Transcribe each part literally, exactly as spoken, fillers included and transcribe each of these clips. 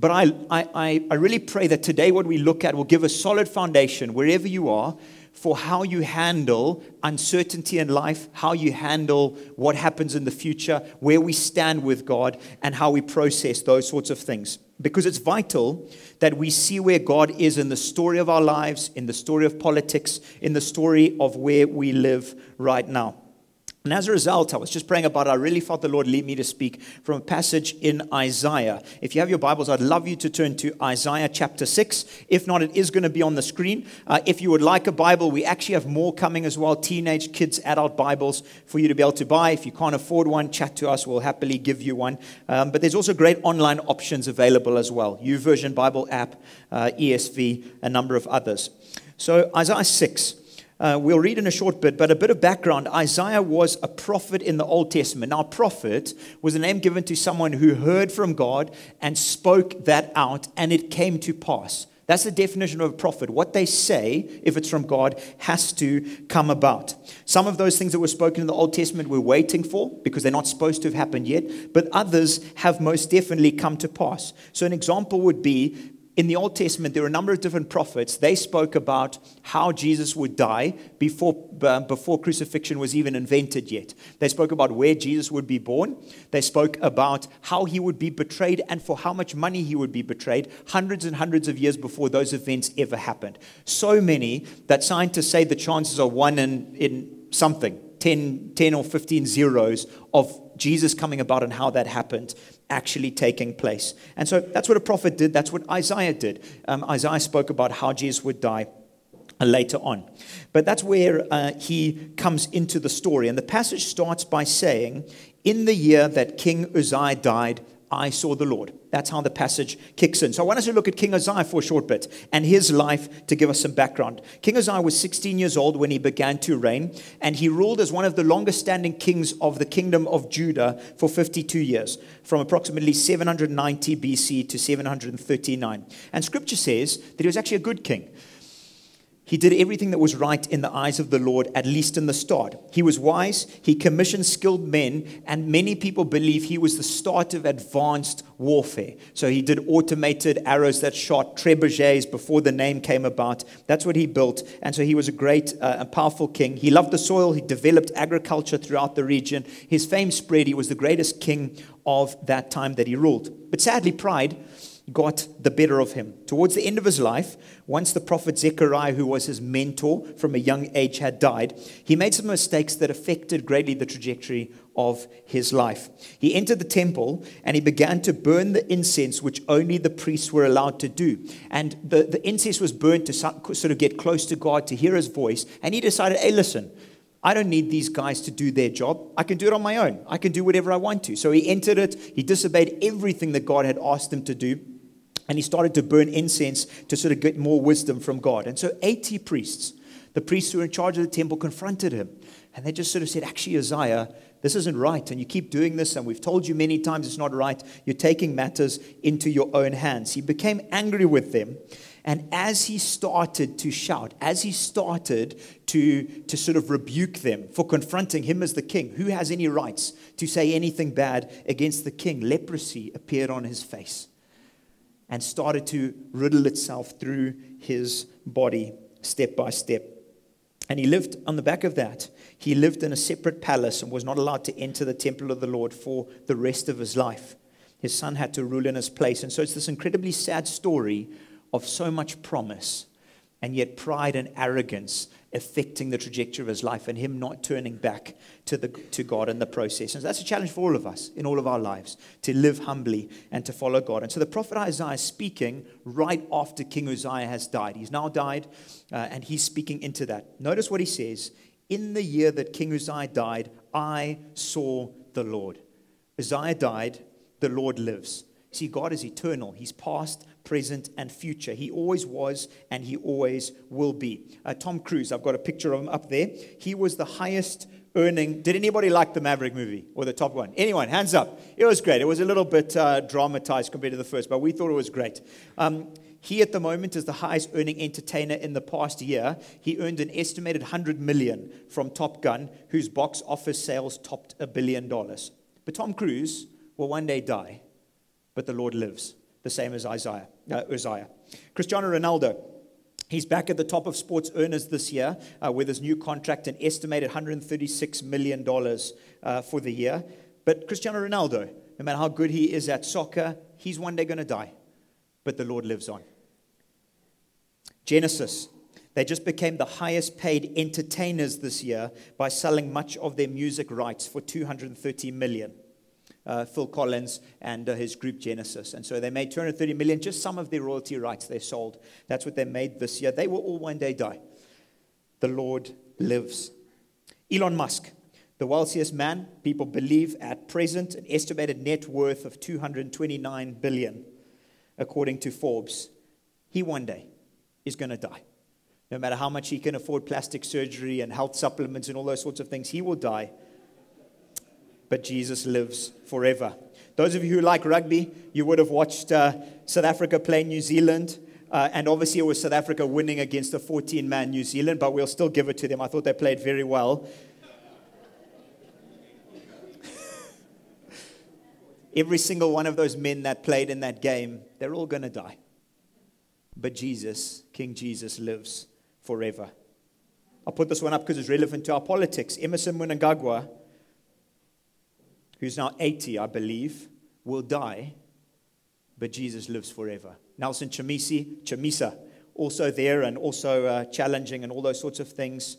But I, I, I really pray that today what we look at will give a solid foundation, wherever you are, for how you handle uncertainty in life, how you handle what happens in the future, where we stand with God, and how we process those sorts of things. Because it's vital that we see where God is in the story of our lives, in the story of politics, in the story of where we live right now. And as a result, I was just praying about it. I really felt the Lord lead me to speak from a passage in Isaiah. If you have your Bibles, I'd love you to turn to Isaiah chapter six. If not, it is going to be on the screen. Uh, if you would like a Bible, we actually have more coming as well, teenage, kids, adult Bibles for you to be able to buy. If you can't afford one, chat to us. We'll happily give you one. Um, but there's also great online options available as well. YouVersion Bible app, uh, E S V, a number of others. So Isaiah six. Uh, we'll read in a short bit, but a bit of background. Isaiah was a prophet in the Old Testament. Now, prophet was a name given to someone who heard from God and spoke that out, and it came to pass. That's the definition of a prophet. What they say, if it's from God, has to come about. Some of those things that were spoken in the Old Testament we're waiting for because they're not supposed to have happened yet, but others have most definitely come to pass. So an example would be, in the Old Testament, there were a number of different prophets. They spoke about how Jesus would die before, uh, before crucifixion was even invented yet. They spoke about where Jesus would be born. They spoke about how he would be betrayed and for how much money he would be betrayed, hundreds and hundreds of years before those events ever happened. So many that scientists say the chances are one in, in something, ten, ten or fifteen zeros of Jesus coming about and how that happened actually taking place. And so that's what a prophet did. That's what Isaiah did. Um, Isaiah spoke about how Jesus would die later on. But that's where uh, he comes into the story. And the passage starts by saying, in the year that King Uzziah died, I saw the Lord. That's how the passage kicks in. So I want us to look at King Uzziah for a short bit and his life to give us some background. King Uzziah was sixteen years old when he began to reign, and he ruled as one of the longest standing kings of the kingdom of Judah for fifty-two years, from approximately seven hundred ninety B C to seven hundred thirty-nine. And scripture says that he was actually a good king. He did everything that was right in the eyes of the Lord, at least in the start. He was wise, he commissioned skilled men, and many people believe he was the start of advanced warfare. So he did automated arrows that shot, trebuchets before the name came about. That's what he built. And so he was a great uh, and powerful king. He loved the soil, he developed agriculture throughout the region. His fame spread. He was the greatest king of that time that he ruled. But sadly, pride got the better of him. Towards the end of his life, once the prophet Zechariah, who was his mentor from a young age, had died, he made some mistakes that affected greatly the trajectory of his life. He entered the temple and he began to burn the incense, which only the priests were allowed to do. And the, the incense was burnt to sort of get close to God, to hear his voice. And he decided, hey, listen, I don't need these guys to do their job. I can do it on my own. I can do whatever I want to. So he entered it. He disobeyed everything that God had asked him to do. And he started to burn incense to sort of get more wisdom from God. And so eighty priests, the priests who were in charge of the temple, confronted him. And they just sort of said, actually, Uzziah, this isn't right. And you keep doing this. And we've told you many times it's not right. You're taking matters into your own hands. He became angry with them. And as he started to shout, as he started to, to sort of rebuke them for confronting him as the king, who has any rights to say anything bad against the king, leprosy appeared on his face and started to riddle itself through his body step by step. And he lived on the back of that. He lived in a separate palace and was not allowed to enter the temple of the Lord for the rest of his life. His son had to rule in his place. And so it's this incredibly sad story of so much promise, and yet pride and arrogance affecting the trajectory of his life and him not turning back to the to God in the process. And so that's a challenge for all of us in all of our lives, to live humbly and to follow God. And so the prophet Isaiah is speaking right after King Uzziah has died. He's now died, uh, and he's speaking into that. Notice what he says. In the year that King Uzziah died, I saw the Lord. Uzziah died, the Lord lives. See, God is eternal. He's past, present, and future. He always was, and he always will be. Uh, Tom Cruise, I've got a picture of him up there. He was the highest earning. Did anybody like the Maverick movie or the Top Gun? Anyone? Hands up. It was great. It was a little bit uh, dramatized compared to the first, but we thought it was great. Um, he, at the moment, is the highest earning entertainer in the past year. He earned an estimated one hundred million dollars from Top Gun, whose box office sales topped a billion dollars. But Tom Cruise will one day die, but the Lord lives. the same as Isaiah, uh, Uzziah. Cristiano Ronaldo. He's back at the top of sports earners this year uh, with his new contract, an estimated one hundred thirty-six million dollars uh, for the year. But Cristiano Ronaldo, no matter how good he is at soccer, he's one day going to die. But the Lord lives on. Genesis. They just became the highest paid entertainers this year by selling much of their music rights for two hundred thirty million dollars. Uh, Phil Collins and uh, his group Genesis. And so they made two hundred thirty million dollars, just some of their royalty rights they sold. That's what they made this year. They will all one day die. The Lord lives. Elon Musk, the wealthiest man, people believe at present, an estimated net worth of two hundred twenty-nine billion dollars, according to Forbes. He one day is going to die. No matter how much he can afford plastic surgery and health supplements and all those sorts of things, he will die. But Jesus lives forever. Those of you who like rugby, you would have watched uh, South Africa play New Zealand. Uh, and obviously it was South Africa winning against a fourteen-man New Zealand, but we'll still give it to them. I thought they played very well. Every single one of those men that played in that game, they're all going to die. But Jesus, King Jesus, lives forever. I'll put this one up because it's relevant to our politics. Emerson Mnangagwa, who's now eighty, I believe, will die, but Jesus lives forever. Nelson Chamisa, Chamisa, also there and also uh, challenging and all those sorts of things.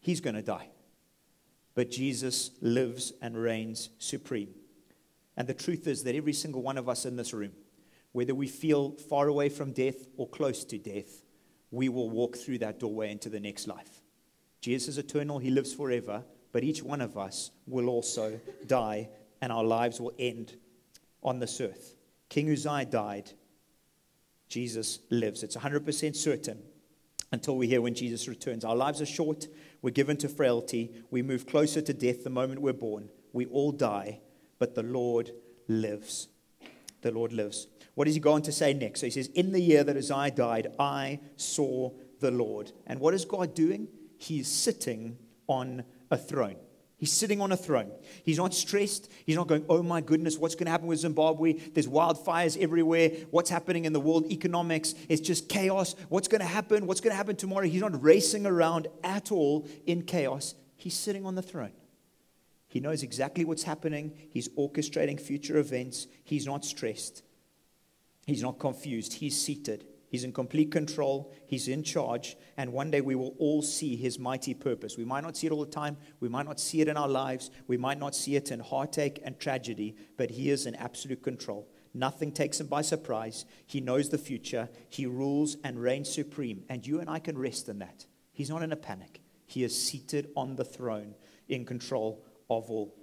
He's going to die, but Jesus lives and reigns supreme. And the truth is that every single one of us in this room, whether we feel far away from death or close to death, we will walk through that doorway into the next life. Jesus is eternal. He lives forever. But each one of us will also die, and our lives will end on this earth. King Uzziah died. Jesus lives. It's one hundred percent certain until we hear when Jesus returns. Our lives are short. We're given to frailty. We move closer to death the moment we're born. We all die, but the Lord lives. The Lord lives. What does he go on to say next? So he says, in the year that Uzziah died, I saw the Lord. And what is God doing? He is sitting on a throne. He's sitting on a throne. He's not stressed. He's not going, oh my goodness, what's going to happen with Zimbabwe? There's wildfires everywhere. What's happening in the world economics? It's just chaos. What's going to happen? What's going to happen tomorrow? He's not racing around at all in chaos. He's sitting on the throne. He knows exactly what's happening. He's orchestrating future events. He's not stressed. He's not confused. He's seated. He's in complete control. He's in charge. And one day we will all see his mighty purpose. We might not see it all the time. We might not see it in our lives. We might not see it in heartache and tragedy. But he is in absolute control. Nothing takes him by surprise. He knows the future. He rules and reigns supreme. And you and I can rest in that. He's not in a panic. He is seated on the throne in control of all.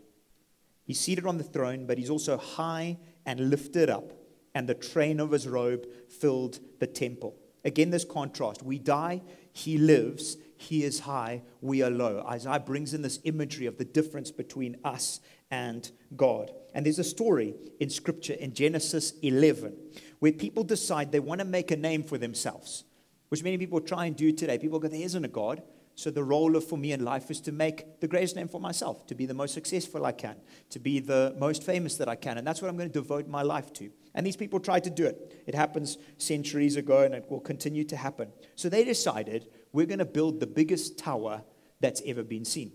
He's seated on the throne, but he's also high and lifted up. And the train of his robe filled the temple. Again, this contrast. We die, he lives, he is high, we are low. Isaiah brings in this imagery of the difference between us and God. And there's a story in Scripture, in Genesis eleven, where people decide they want to make a name for themselves, which many people try and do today. People go, there isn't a God. So the role of for me in life is to make the greatest name for myself, to be the most successful I can, to be the most famous that I can. And that's what I'm going to devote my life to. And these people tried to do it. It happens centuries ago, and it will continue to happen. So they decided, we're going to build the biggest tower that's ever been seen.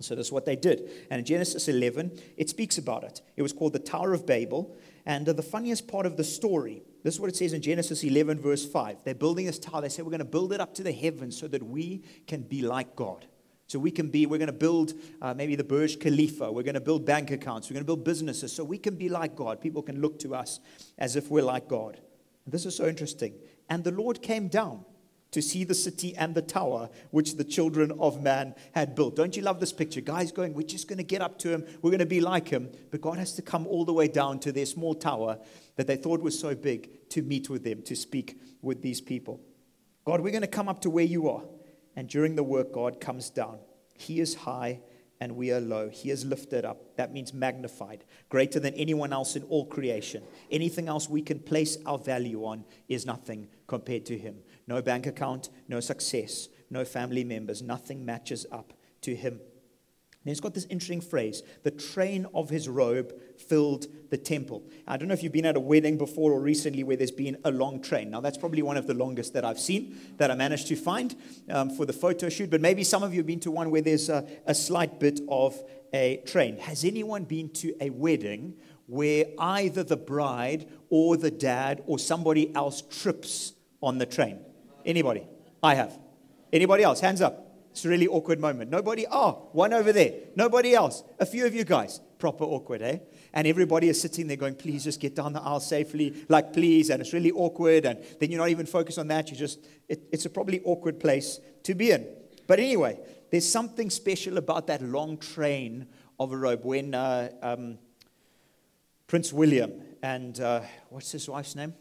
So that's what they did. And in Genesis eleven, it speaks about it. It was called the Tower of Babel. And the funniest part of the story, this is what it says in Genesis eleven, verse five. They're building this tower. They say, we're going to build it up to the heavens so that we can be like God. So we can be, we're going to build uh, maybe the Burj Khalifa. We're going to build bank accounts. We're going to build businesses so we can be like God. People can look to us as if we're like God. This is so interesting. And the Lord came down to see the city and the tower which the children of man had built. Don't you love this picture? Guys going, we're just going to get up to him. We're going to be like him. But God has to come all the way down to their small tower that they thought was so big to meet with them, to speak with these people. God, we're going to come up to where you are. And during the work, God comes down. He is high and we are low. He is lifted up. That means magnified, greater than anyone else in all creation. Anything else we can place our value on is nothing compared to him. No bank account, no success, no family members. Nothing matches up to him. And he's got this interesting phrase, the train of his robe filled the temple. I don't know if you've been at a wedding before or recently where there's been a long train. Now, that's probably one of the longest that I've seen that I managed to find um, for the photo shoot. But maybe some of you have been to one where there's a, a slight bit of a train. Has anyone been to a wedding where either the bride or the dad or somebody else trips on the train? Anybody? I have. Anybody else? Hands up. It's a really awkward moment. Nobody? Oh, one over there. Nobody else. A few of you guys. Proper awkward, eh? And everybody is sitting there going, please just get down the aisle safely. Like, please. And it's really awkward. And then you're not even focused on that. You just, it, it's a probably awkward place to be in. But anyway, there's something special about that long train of a robe. When uh, um, Prince William and uh, what's his wife's name?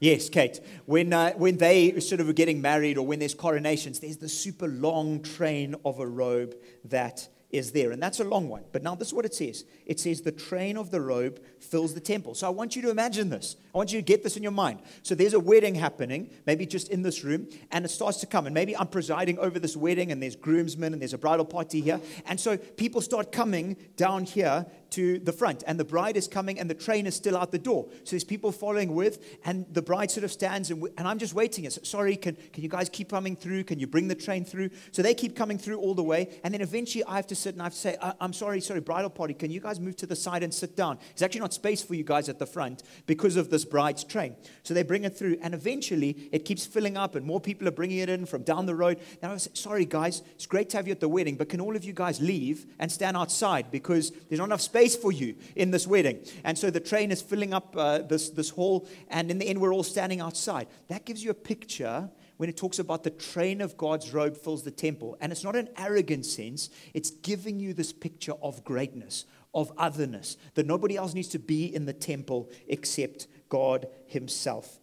Yes, Kate. When uh, when they sort of are getting married or when there's coronations, there's the super long train of a robe that is there. And that's a long one. But now this is what it says. It says the train of the robe fills the temple. So I want you to imagine this. I want you to get this in your mind. So there's a wedding happening, maybe just in this room, and it starts to come. And maybe I'm presiding over this wedding, and there's groomsmen, and there's a bridal party here. And so people start coming down here to the front, and the bride is coming, and the train is still out the door. So there's people following with, and the bride sort of stands, and, w- and I'm just waiting. It's, Sorry, can, can you guys keep coming through? Can you bring the train through? So they keep coming through all the way, and then eventually I have to sit, and I have to say, I- I'm sorry, sorry, bridal party, can you guys move to the side and sit down? There's actually not space for you guys at the front because of this bride's train. So they bring it through, and eventually it keeps filling up, and more people are bringing it in from down the road. And I was sorry, guys, it's great to have you at the wedding, but can all of you guys leave and stand outside because there's not enough space for you in this wedding. And so the train is filling up uh, this, this hall, and in the end we're all standing outside. That gives you a picture when it talks about the train of God's robe fills the temple. And it's not an arrogant sense. It's giving you this picture of greatness, of otherness, that nobody else needs to be in the temple except God himself.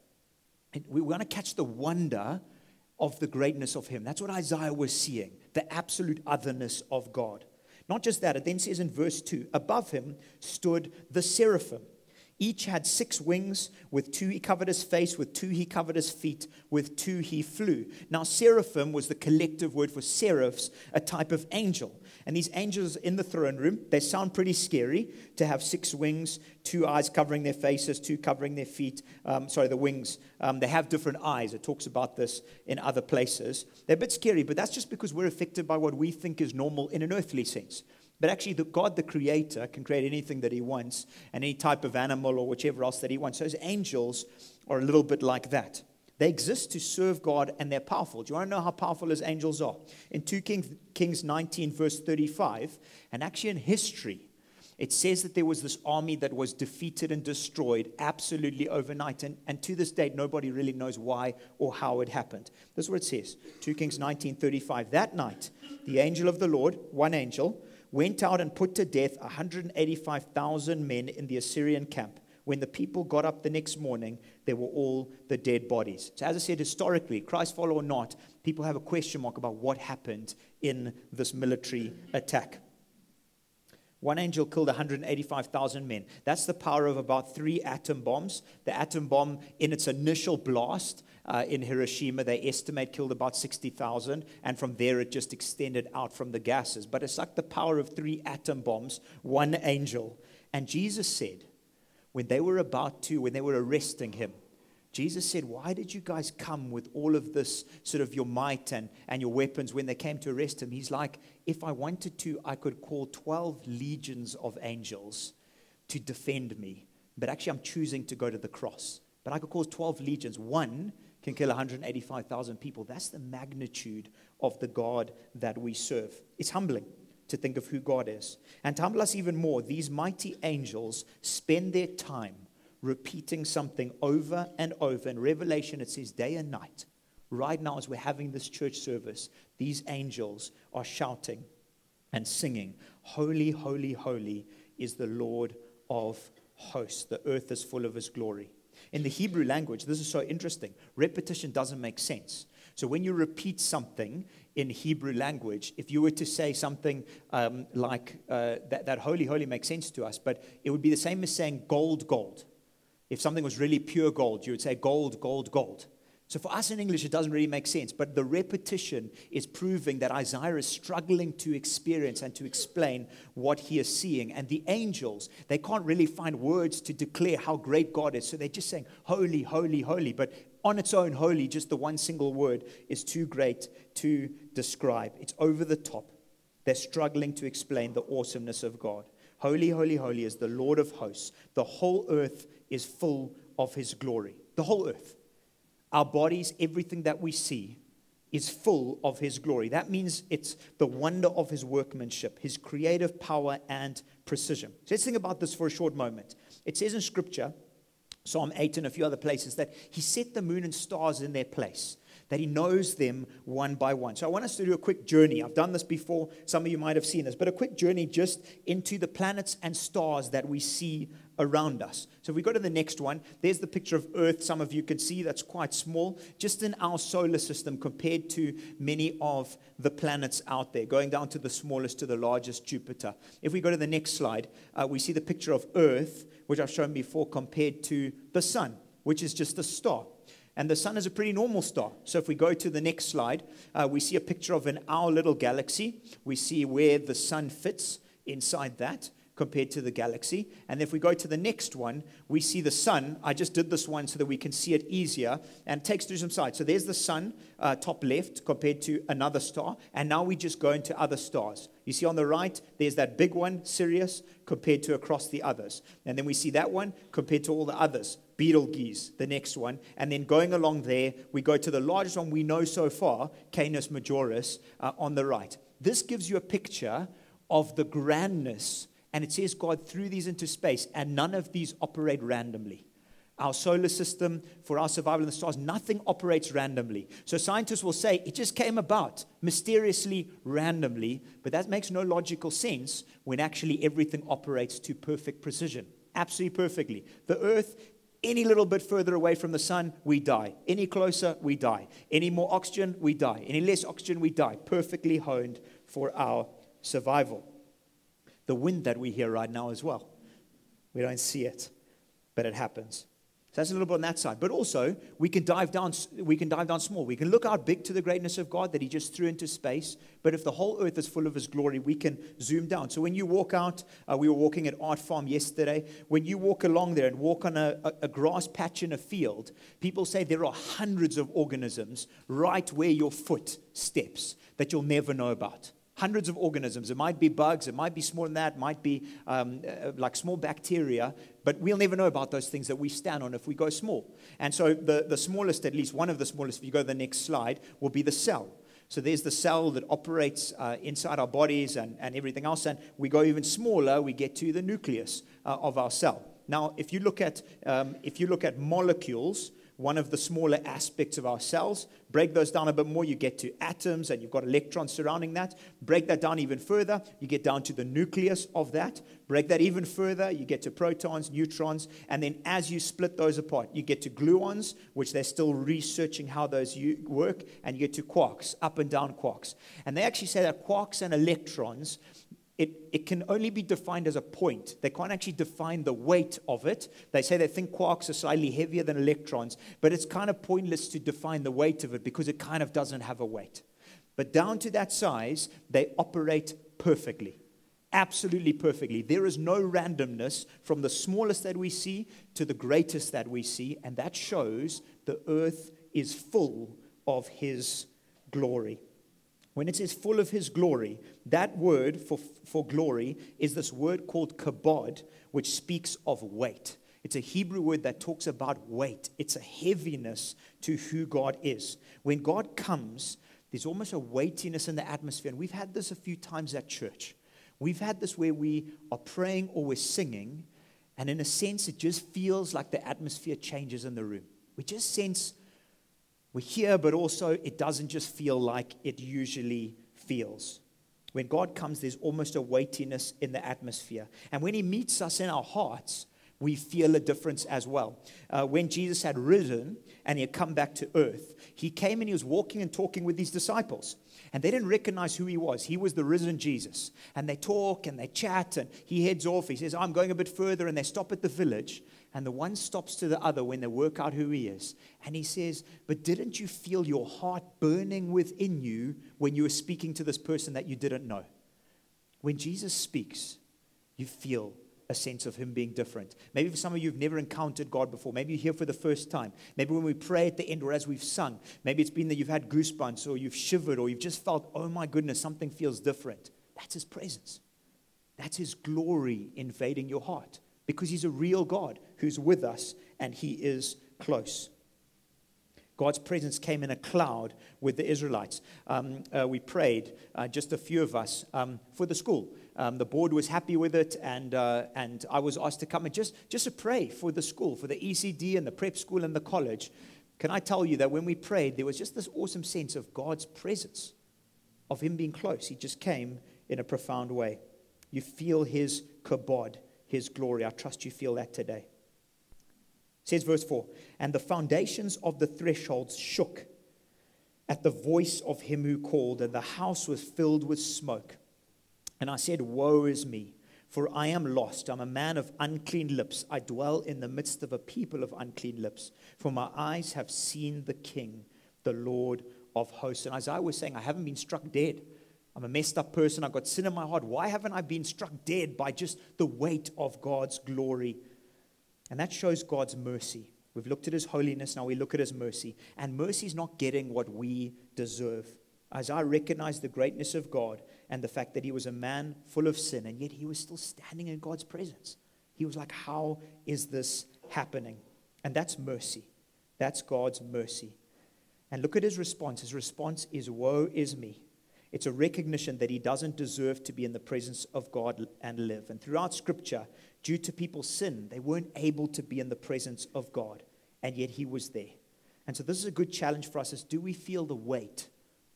And we want to catch the wonder of the greatness of him. That's what Isaiah was seeing, the absolute otherness of God. Not just that, it then says in verse two, above him stood the seraphim. Each had six wings, with two he covered his face, with two he covered his feet, with two he flew. Now seraphim was the collective word for seraphs, a type of angel. And these angels in the throne room, they sound pretty scary to have six wings, two eyes covering their faces, two covering their feet, um, sorry, the wings. Um, they have different eyes. It talks about this in other places. They're a bit scary, but that's just because we're affected by what we think is normal in an earthly sense. But actually, the God, the Creator, can create anything that he wants and any type of animal or whichever else that he wants. So those angels are a little bit like that. They exist to serve God, and they're powerful. Do you want to know how powerful his angels are? In two Kings nineteen, verse thirty-five, and actually in history, it says that there was this army that was defeated and destroyed absolutely overnight. And, and to this date, nobody really knows why or how it happened. This is what it says, two Kings nineteen thirty-five. That night, the angel of the Lord, one angel, went out and put to death one hundred eighty-five thousand men in the Assyrian camp. When the people got up the next morning, they were all the dead bodies. So as I said, historically, Christ follower or not, people have a question mark about what happened in this military attack. One angel killed one hundred eighty-five thousand men. That's the power of about three atom bombs. The atom bomb, in its initial blast uh, in Hiroshima, they estimate killed about sixty thousand, and from there it just extended out from the gases. But it's like the power of three atom bombs, one angel. And Jesus said, when they were about to, when they were arresting him, Jesus said, why did you guys come with all of this sort of your might and, and your weapons when they came to arrest him? He's like, if I wanted to, I could call twelve legions of angels to defend me. But actually, I'm choosing to go to the cross. But I could call twelve legions. One can kill one hundred eighty-five thousand people. That's the magnitude of the God that we serve. It's humbling to think of who God is. And to humble us even more, these mighty angels spend their time repeating something over and over. In Revelation, it says day and night. Right now, as we're having this church service, these angels are shouting and singing, holy, holy, holy is the Lord of hosts. The earth is full of his glory. In the Hebrew language, this is so interesting. Repetition doesn't make sense. So when you repeat something in Hebrew language, if you were to say something um, like uh, that, that holy, holy makes sense to us, but it would be the same as saying gold, gold. If something was really pure gold, you would say gold, gold, gold. So for us in English, it doesn't really make sense. But the repetition is proving that Isaiah is struggling to experience and to explain what he is seeing. And the angels, they can't really find words to declare how great God is. So they're just saying, holy, holy, holy. But on its own, holy, just the one single word, is too great to describe. It's over the top. They're struggling to explain the awesomeness of God. Holy, holy, holy is the Lord of hosts. The whole earth is full of his glory. The whole earth. Our bodies, everything that we see, is full of his glory. That means it's the wonder of his workmanship, his creative power and precision. So let's think about this for a short moment. It says in Scripture, Psalm eight and a few other places, that he set the moon and stars in their place, that he knows them one by one. So I want us to do a quick journey. I've done this before. Some of you might have seen this, but a quick journey just into the planets and stars that we see around us. So if we go to the next one, there's the picture of Earth. Some of you can see that's quite small, just in our solar system compared to many of the planets out there, going down to the smallest to the largest, Jupiter. If we go to the next slide, uh, we see the picture of Earth, which I've shown before, compared to the sun, which is just a star. And the sun is a pretty normal star. So if we go to the next slide, uh, we see a picture of an our little galaxy. We see where the sun fits inside that, compared to the galaxy. And if we go to the next one, we see the sun. I just did this one so that we can see it easier, and it takes through some sides. So there's the sun, uh, top left, compared to another star. And now we just go into other stars. You see on the right, there's that big one, Sirius, compared to across the others. And then we see that one compared to all the others, Betelgeuse, the next one. And then going along there, we go to the largest one we know so far, Canis Majoris, uh, on the right. This gives you a picture of the grandness. And it says God threw these into space, and none of these operate randomly. Our solar system, for our survival in the stars, nothing operates randomly. So scientists will say it just came about mysteriously, randomly, but that makes no logical sense when actually everything operates to perfect precision, absolutely perfectly. The Earth, any little bit further away from the sun, we die. Any closer, we die. Any more oxygen, we die. Any less oxygen, we die. Perfectly honed for our survival. The wind that we hear right now as well. We don't see it, but it happens. So that's a little bit on that side. But also, we can dive down, we can dive down small. We can look out big to the greatness of God that he just threw into space. But if the whole earth is full of his glory, we can zoom down. So when you walk out, uh, we were walking at Art Farm yesterday. When you walk along there and walk on a, a, a grass patch in a field, people say there are hundreds of organisms right where your foot steps that you'll never know about. Hundreds of organisms. It might be bugs. It might be smaller than that. It might be um, uh, like small bacteria. But we'll never know about those things that we stand on if we go small. And so the, the smallest, at least one of the smallest, if you go to the next slide, will be the cell. So there's the cell that operates uh, inside our bodies and, and everything else. And we go even smaller. We get to the nucleus uh, of our cell. Now, if you look at um, if you look at molecules, one of the smaller aspects of our cells. Break those down a bit more, you get to atoms, and you've got electrons surrounding that. Break that down even further, you get down to the nucleus of that. Break that even further, you get to protons, neutrons, and then as you split those apart, you get to gluons, which they're still researching how those work, and you get to quarks, up and down quarks. And they actually say that quarks and electrons, It, it can only be defined as a point. They can't actually define the weight of it. They say they think quarks are slightly heavier than electrons, but it's kind of pointless to define the weight of it because it kind of doesn't have a weight. But down to that size, they operate perfectly, absolutely perfectly. There is no randomness from the smallest that we see to the greatest that we see, and that shows the earth is full of his glory. When it says full of his glory, that word for, for glory is this word called kabod, which speaks of weight. It's a Hebrew word that talks about weight. It's a heaviness to who God is. When God comes, there's almost a weightiness in the atmosphere. And we've had this a few times at church. We've had this where we are praying or we're singing, and in a sense, it just feels like the atmosphere changes in the room. We just sense we're here, but also it doesn't just feel like it usually feels. When God comes, there's almost a weightiness in the atmosphere. And when he meets us in our hearts, we feel a difference as well. Uh, when Jesus had risen and he had come back to earth, he came and he was walking and talking with his disciples. And they didn't recognize who he was. He was the risen Jesus. And they talk and they chat and he heads off. He says, I'm going a bit further. And they stop at the village. and the one stops to the other when they work out who he is. And he says, but didn't you feel your heart burning within you when you were speaking to this person that you didn't know? When Jesus speaks, you feel a sense of him being different. Maybe for some of you who've never encountered God before, maybe you're here for the first time. Maybe when we pray at the end or as we've sung, maybe it's been that you've had goosebumps or you've shivered or you've just felt, oh my goodness, something feels different. That's his presence. That's his glory invading your heart, because he's a real God who's with us and he is close. God's presence came in a cloud with the Israelites. Um, uh, we prayed, uh, just a few of us, um, for the school. Um, the board was happy with it, and uh, and I was asked to come and just, just to pray for the school, for the E C D and the prep school and the college. Can I tell you that when we prayed, there was just this awesome sense of God's presence, of him being close. He just came in a profound way. You feel his kabod, his glory. I trust you feel that today. It says verse four, and the foundations of the thresholds shook at the voice of him who called, and the house was filled with smoke. And I said, woe is me, for I am lost. I'm a man of unclean lips. I dwell in the midst of a people of unclean lips, for my eyes have seen the King, the Lord of hosts. And Isaiah was saying, I haven't been struck dead. I'm a messed up person. I've got sin in my heart. Why haven't I been struck dead by just the weight of God's glory? And that shows God's mercy. We've looked at his holiness. Now we look at his mercy. And mercy is not getting what we deserve. Isaiah recognized the greatness of God and the fact that he was a man full of sin, and yet he was still standing in God's presence. He was like, how is this happening? And that's mercy. That's God's mercy. And look at his response. His response is, woe is me. It's a recognition that he doesn't deserve to be in the presence of God and live. And throughout Scripture, due to people's sin, they weren't able to be in the presence of God, and yet he was there. And so this is a good challenge for us, is do we feel the weight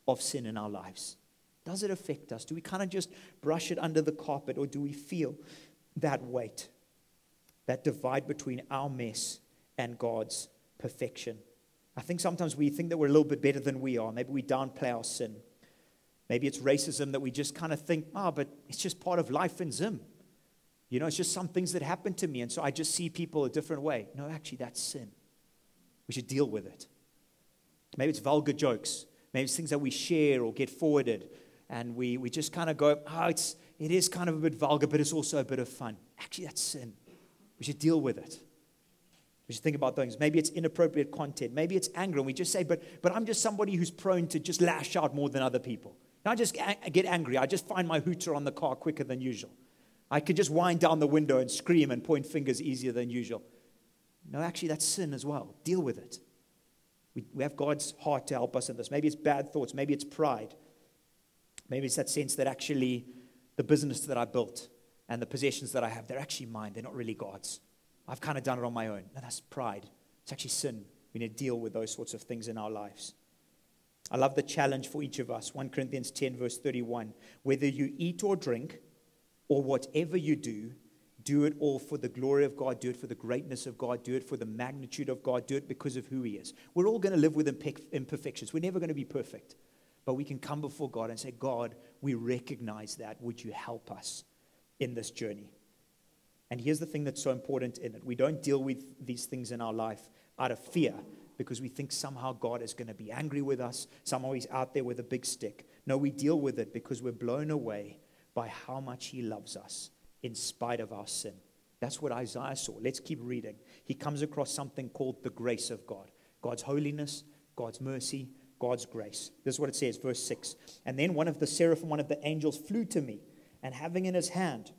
of sin in our lives? Does it affect us? Do we kind of just brush it under the carpet, or do we feel that weight, that divide between our mess and God's perfection? I think sometimes we think that we're a little bit better than we are. Maybe we downplay our sin. Maybe it's racism that we just kind of think, ah, oh, but it's just part of life in Zim. You know, it's just some things that happen to me, and so I just see people a different way. No, actually, that's sin. We should deal with it. Maybe it's vulgar jokes. Maybe it's things that we share or get forwarded, and we, we just kind of go, ah, oh, it's, it is kind of a bit vulgar, but it's also a bit of fun. Actually, that's sin. We should deal with it. We should think about things. Maybe it's inappropriate content. Maybe it's anger, and we just say, but, but I'm just somebody who's prone to just lash out more than other people. And I just get angry. I just find my hooter on the car quicker than usual. I could just wind down the window and scream and point fingers easier than usual. No, actually, that's sin as well. Deal with it. We, we have God's heart to help us in this. Maybe it's bad thoughts. Maybe it's pride. Maybe it's that sense that actually the business that I built and the possessions that I have, they're actually mine. They're not really God's. I've kind of done it on my own. No, that's pride. It's actually sin. We need to deal with those sorts of things in our lives. I love the challenge for each of us. First Corinthians ten, verse thirty-one. Whether you eat or drink, or whatever you do, do it all for the glory of God. Do it for the greatness of God. Do it for the magnitude of God. Do it because of who he is. We're all going to live with imperfections. We're never going to be perfect. But we can come before God and say, God, we recognize that. Would you help us in this journey? And here's the thing that's so important in it. We don't deal with these things in our life out of fear, because we think somehow God is going to be angry with us. Somehow he's out there with a big stick. No, we deal with it because we're blown away by how much he loves us in spite of our sin. That's what Isaiah saw. Let's keep reading. He comes across something called the grace of God. God's holiness, God's mercy, God's grace. This is what it says, verse six. And then one of the seraphim, one of the angels, flew to me, and having in his hand,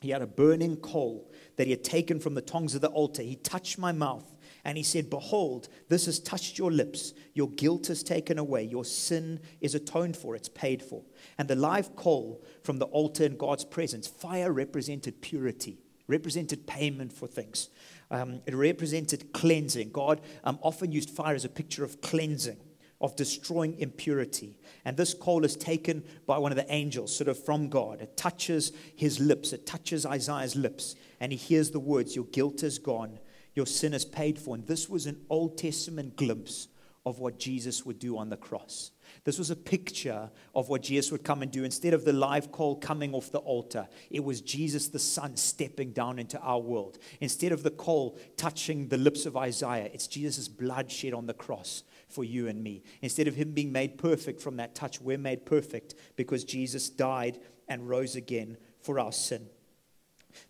he had a burning coal that he had taken from the tongs of the altar. He touched my mouth. And he said, behold, this has touched your lips. Your guilt is taken away. Your sin is atoned for. It's paid for. And the live coal from the altar in God's presence, fire represented purity, represented payment for things. Um, it represented cleansing. God um, often used fire as a picture of cleansing, of destroying impurity. And this coal is taken by one of the angels, sort of from God. It touches his lips. It touches Isaiah's lips. And he hears the words, your guilt is gone. Your sin is paid for. And this was an Old Testament glimpse of what Jesus would do on the cross. This was a picture of what Jesus would come and do. Instead of the live coal coming off the altar, it was Jesus the Son stepping down into our world. Instead of the coal touching the lips of Isaiah, it's Jesus' blood shed on the cross for you and me. Instead of him being made perfect from that touch, we're made perfect because Jesus died and rose again for our sin.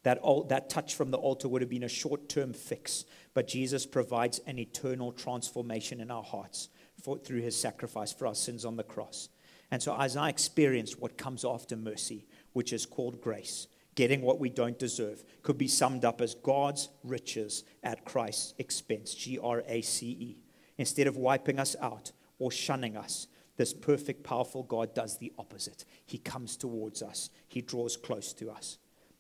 That all, that touch from the altar would have been a short-term fix, but Jesus provides an eternal transformation in our hearts for, through his sacrifice for our sins on the cross. And so Isaiah experienced what comes after mercy, which is called grace, getting what we don't deserve, could be summed up as God's riches at Christ's expense, G R A C E. Instead of wiping us out or shunning us, this perfect, powerful God does the opposite. He comes towards us. He draws close to us.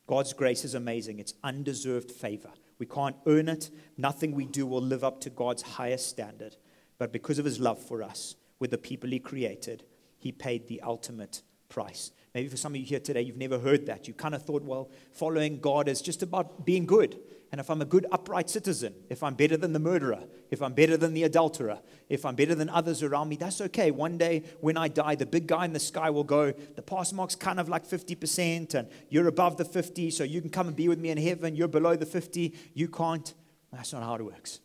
God's grace is amazing. It's undeserved favor. We can't earn it. Nothing we do will live up to God's highest standard. But because of his love for us, with the people he created, he paid the ultimate price. Maybe for some of you here today, you've never heard that. You kind of thought, well, following God is just about being good. And if I'm a good, upright citizen, if I'm better than the murderer, if I'm better than the adulterer, if I'm better than others around me, that's okay. One day when I die, the big guy in the sky will go, the pass mark's kind of like fifty percent, and you're above the fifty, so you can come and be with me in heaven. You're below the fifty. You can't. That's not how it works.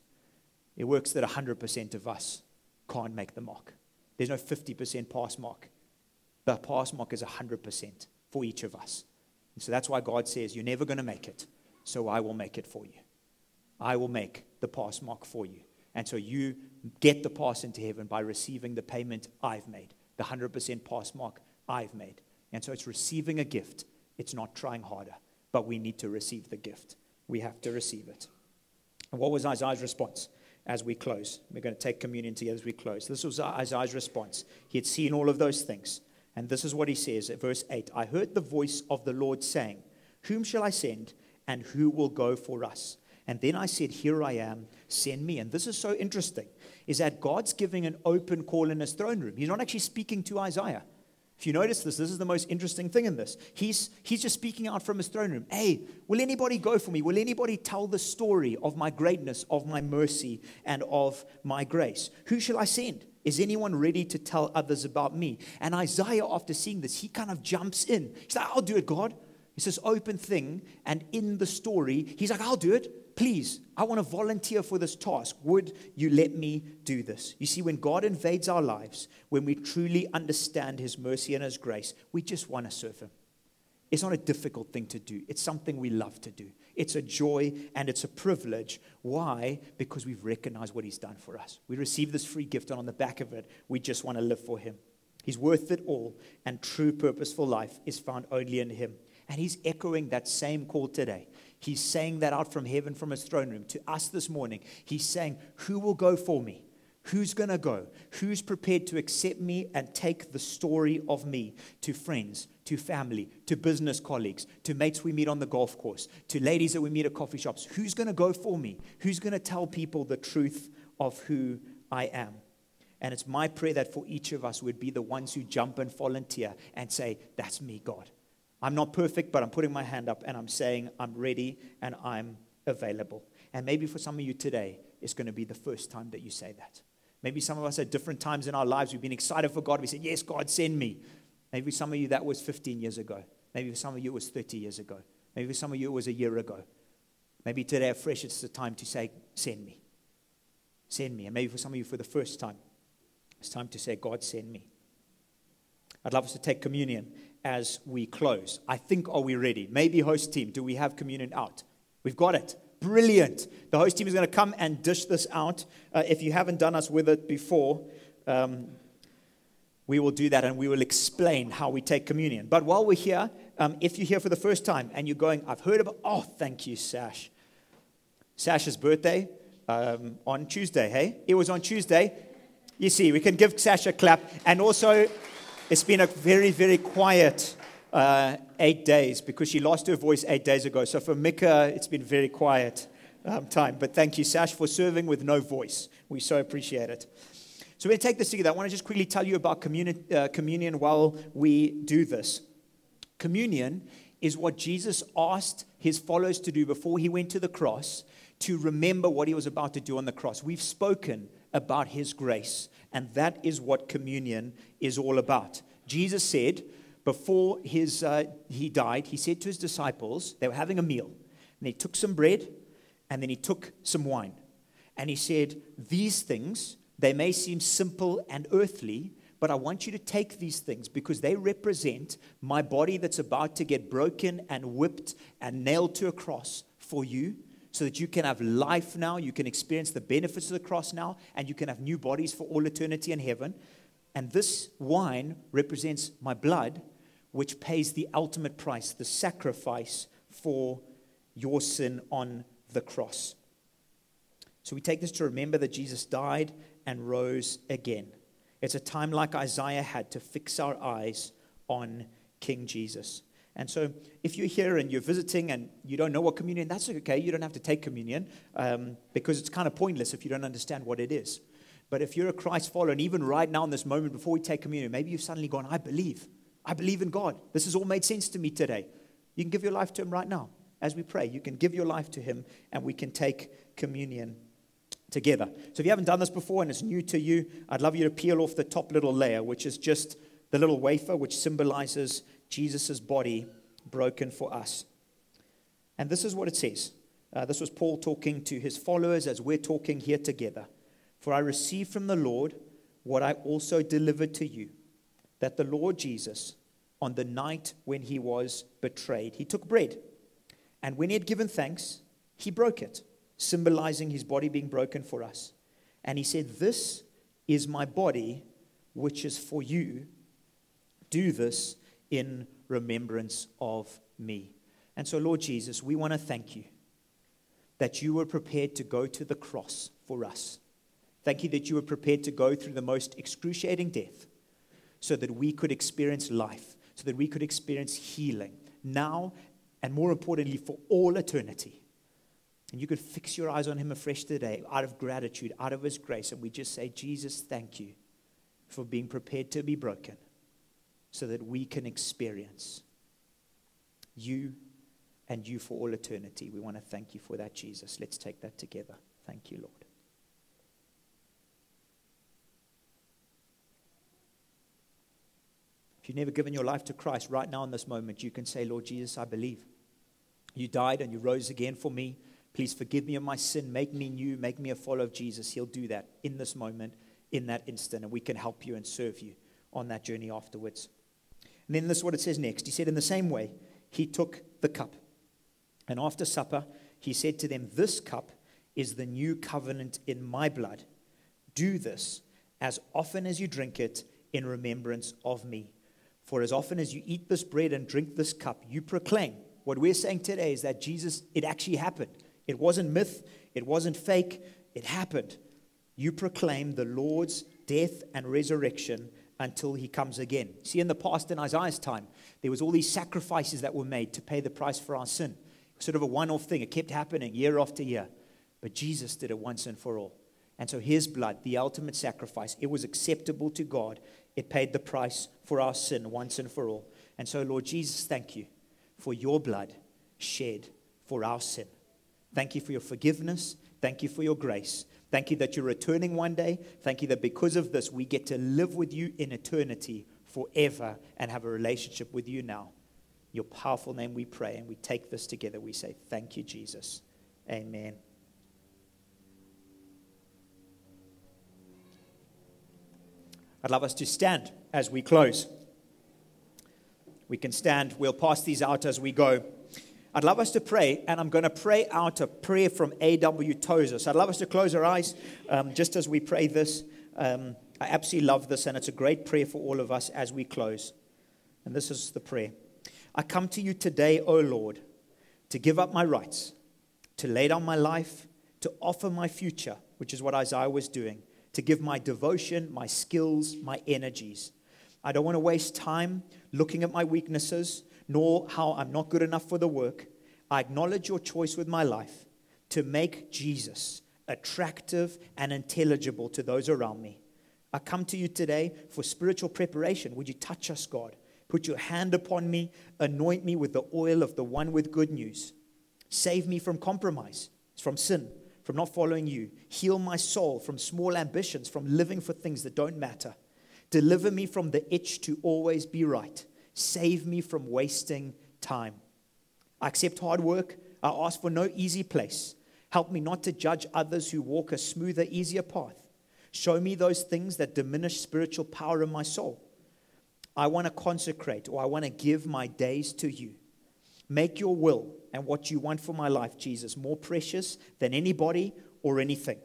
It works that one hundred percent of us can't make the mark. There's no fifty percent pass mark. The pass mark is one hundred percent for each of us. And so that's why God says, you're never going to make it. So I will make it for you. I will make the pass mark for you. And so you get the pass into heaven by receiving the payment I've made, the one hundred percent pass mark I've made. And so it's receiving a gift. It's not trying harder, but we need to receive the gift. We have to receive it. And what was Isaiah's response as we close? We're going to take communion together as we close. This was Isaiah's response. He had seen all of those things. And this is what he says at verse eight. I heard the voice of the Lord saying, whom shall I send? And who will go for us? And then I said, here I am, send me. And this is so interesting, is that God's giving an open call in his throne room. He's not actually speaking to Isaiah. If you notice this, this is the most interesting thing in this. He's, he's just speaking out from his throne room. Hey, will anybody go for me? Will anybody tell the story of my greatness, of my mercy, and of my grace? Who shall I send? Is anyone ready to tell others about me? And Isaiah, after seeing this, he kind of jumps in. He's like, I'll do it, God. It's this open thing, and in the story, he's like, I'll do it. Please, I want to volunteer for this task. Would you let me do this? You see, when God invades our lives, when we truly understand his mercy and his grace, we just want to serve him. It's not a difficult thing to do. It's something we love to do. It's a joy and it's a privilege. Why? Because we've recognized what he's done for us. We receive this free gift, and on the back of it, we just want to live for him. He's worth it all, and true purposeful life is found only in him. And he's echoing that same call today. He's saying that out from heaven, from his throne room. To us this morning, he's saying, who will go for me? Who's going to go? Who's prepared to accept me and take the story of me to friends, to family, to business colleagues, to mates we meet on the golf course, to ladies that we meet at coffee shops? Who's going to go for me? Who's going to tell people the truth of who I am? And it's my prayer that for each of us would be the ones who jump and volunteer and say, that's me, God. I'm not perfect, but I'm putting my hand up and I'm saying I'm ready and I'm available. And maybe for some of you today, it's going to be the first time that you say that. Maybe some of us at different times in our lives, we've been excited for God. We said, yes, God, send me. Maybe some of you, that was fifteen years ago. Maybe for some of you, it was thirty years ago. Maybe for some of you, it was a year ago. Maybe today afresh, it's the time to say, send me. Send me. And maybe for some of you, for the first time, it's time to say, God, send me. I'd love us to take communion as we close. I think, are we ready? Maybe host team, do we have communion out? We've got it. Brilliant. The host team is going to come and dish this out. Uh, if you haven't done us with it before, um, we will do that and we will explain how we take communion. But while we're here, um, if you're here for the first time and you're going, I've heard about, oh, thank you, Sash. Sash's birthday um, on Tuesday, hey? It was on Tuesday. You see, we can give Sash a clap and also... It's been a very, very quiet uh, eight days because she lost her voice eight days ago. So for Mika, it's been very quiet um, time. But thank you, Sash, for serving with no voice. We so appreciate it. So we're going to take this together. I want to just quickly tell you about communi- uh, communion while we do this. Communion is what Jesus asked his followers to do before he went to the cross, to remember what he was about to do on the cross. We've spoken about his grace. And that is what communion is all about. Jesus said, before his uh, he died, he said to his disciples, they were having a meal. And he took some bread, and then he took some wine. And he said, these things, they may seem simple and earthly, but I want you to take these things because they represent my body that's about to get broken and whipped and nailed to a cross for you, so that you can have life now, you can experience the benefits of the cross now, and you can have new bodies for all eternity in heaven. And this wine represents my blood, which pays the ultimate price, the sacrifice for your sin on the cross. So we take this to remember that Jesus died and rose again. It's a time like Isaiah had to fix our eyes on King Jesus. And so if you're here and you're visiting and you don't know what communion, that's okay. You don't have to take communion um, because it's kind of pointless if you don't understand what it is. But if you're a Christ follower, and even right now in this moment before we take communion, maybe you've suddenly gone, I believe. I believe in God. This has all made sense to me today. You can give your life to him right now as we pray. You can give your life to him and we can take communion together. So if you haven't done this before and it's new to you, I'd love you to peel off the top little layer, which is just the little wafer, which symbolizes Jesus' body broken for us. And this is what it says. Uh, this was Paul talking to his followers as we're talking here together. For I received from the Lord what I also delivered to you, that the Lord Jesus, on the night when he was betrayed, he took bread. And when he had given thanks, he broke it, symbolizing his body being broken for us. And he said, this is my body, which is for you. Do this in remembrance of me. And so, Lord Jesus, we want to thank you that you were prepared to go to the cross for us. Thank you that you were prepared to go through the most excruciating death so that we could experience life, so that we could experience healing now and, more importantly, for all eternity. And you could fix your eyes on him afresh today out of gratitude, out of his grace. And we just say, Jesus, thank you for being prepared to be broken so that we can experience you and you for all eternity. We want to thank you for that, Jesus. Let's take that together. Thank you, Lord. If you've never given your life to Christ, right now in this moment, you can say, Lord Jesus, I believe. You died and you rose again for me. Please forgive me of my sin. Make me new. Make me a follower of Jesus. He'll do that in this moment, in that instant. And we can help you and serve you on that journey afterwards. And then this is what it says next. He said, in the same way, he took the cup. And after supper, he said to them, this cup is the new covenant in my blood. Do this as often as you drink it in remembrance of me. For as often as you eat this bread and drink this cup, you proclaim. What we're saying today is that Jesus, it actually happened. It wasn't myth. It wasn't fake. It happened. You proclaim the Lord's death and resurrection until he comes again. See, in the past, in Isaiah's time, there was all these sacrifices that were made to pay the price for our sin. It was sort of a one-off thing. It kept happening year after year. But Jesus did it once and for all. And so his blood, the ultimate sacrifice, it was acceptable to God. It paid the price for our sin once and for all. And so, Lord Jesus, thank you for your blood shed for our sin. Thank you for your forgiveness. Thank you for your grace. Thank you that you're returning one day. Thank you that because of this, we get to live with you in eternity forever and have a relationship with you now. Your powerful name we pray, and we take this together. We say, thank you, Jesus. Amen. I'd love us to stand as we close. We can stand. We'll pass these out as we go. I'd love us to pray, and I'm going to pray out a prayer from A W Tozer. So I'd love us to close our eyes um, just as we pray this. Um, I absolutely love this, and it's a great prayer for all of us as we close. And this is the prayer. I come to you today, O Lord, to give up my rights, to lay down my life, to offer my future, which is what Isaiah was doing, to give my devotion, my skills, my energies. I don't want to waste time looking at my weaknesses, nor how I'm not good enough for the work. I acknowledge your choice with my life to make Jesus attractive and intelligible to those around me. I come to you today for spiritual preparation. Would you touch us, God? Put your hand upon me. Anoint me with the oil of the one with good news. Save me from compromise, from sin, from not following you. Heal my soul from small ambitions, from living for things that don't matter. Deliver me from the itch to always be right. Save me from wasting time. I accept hard work. I ask for no easy place. Help me not to judge others who walk a smoother, easier path. Show me those things that diminish spiritual power in my soul. I want to consecrate, or I want to give my days to you. Make your will and what you want for my life, Jesus, more precious than anybody or anything.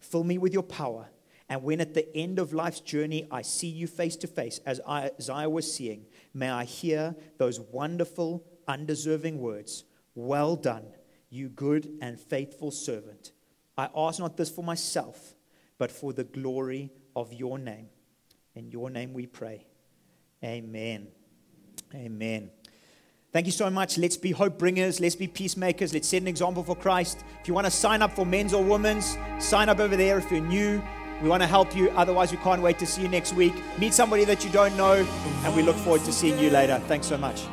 Fill me with your power. And when at the end of life's journey, I see you face to face, as Isaiah was seeing, may I hear those wonderful, undeserving words. Well done, you good and faithful servant. I ask not this for myself, but for the glory of your name. In your name we pray. Amen. Amen. Thank you so much. Let's be hope bringers. Let's be peacemakers. Let's set an example for Christ. If you want to sign up for men's or women's, sign up over there. If you're new, we want to help you. Otherwise, we can't wait to see you next week. Meet somebody that you don't know, and we look forward to seeing you later. Thanks so much.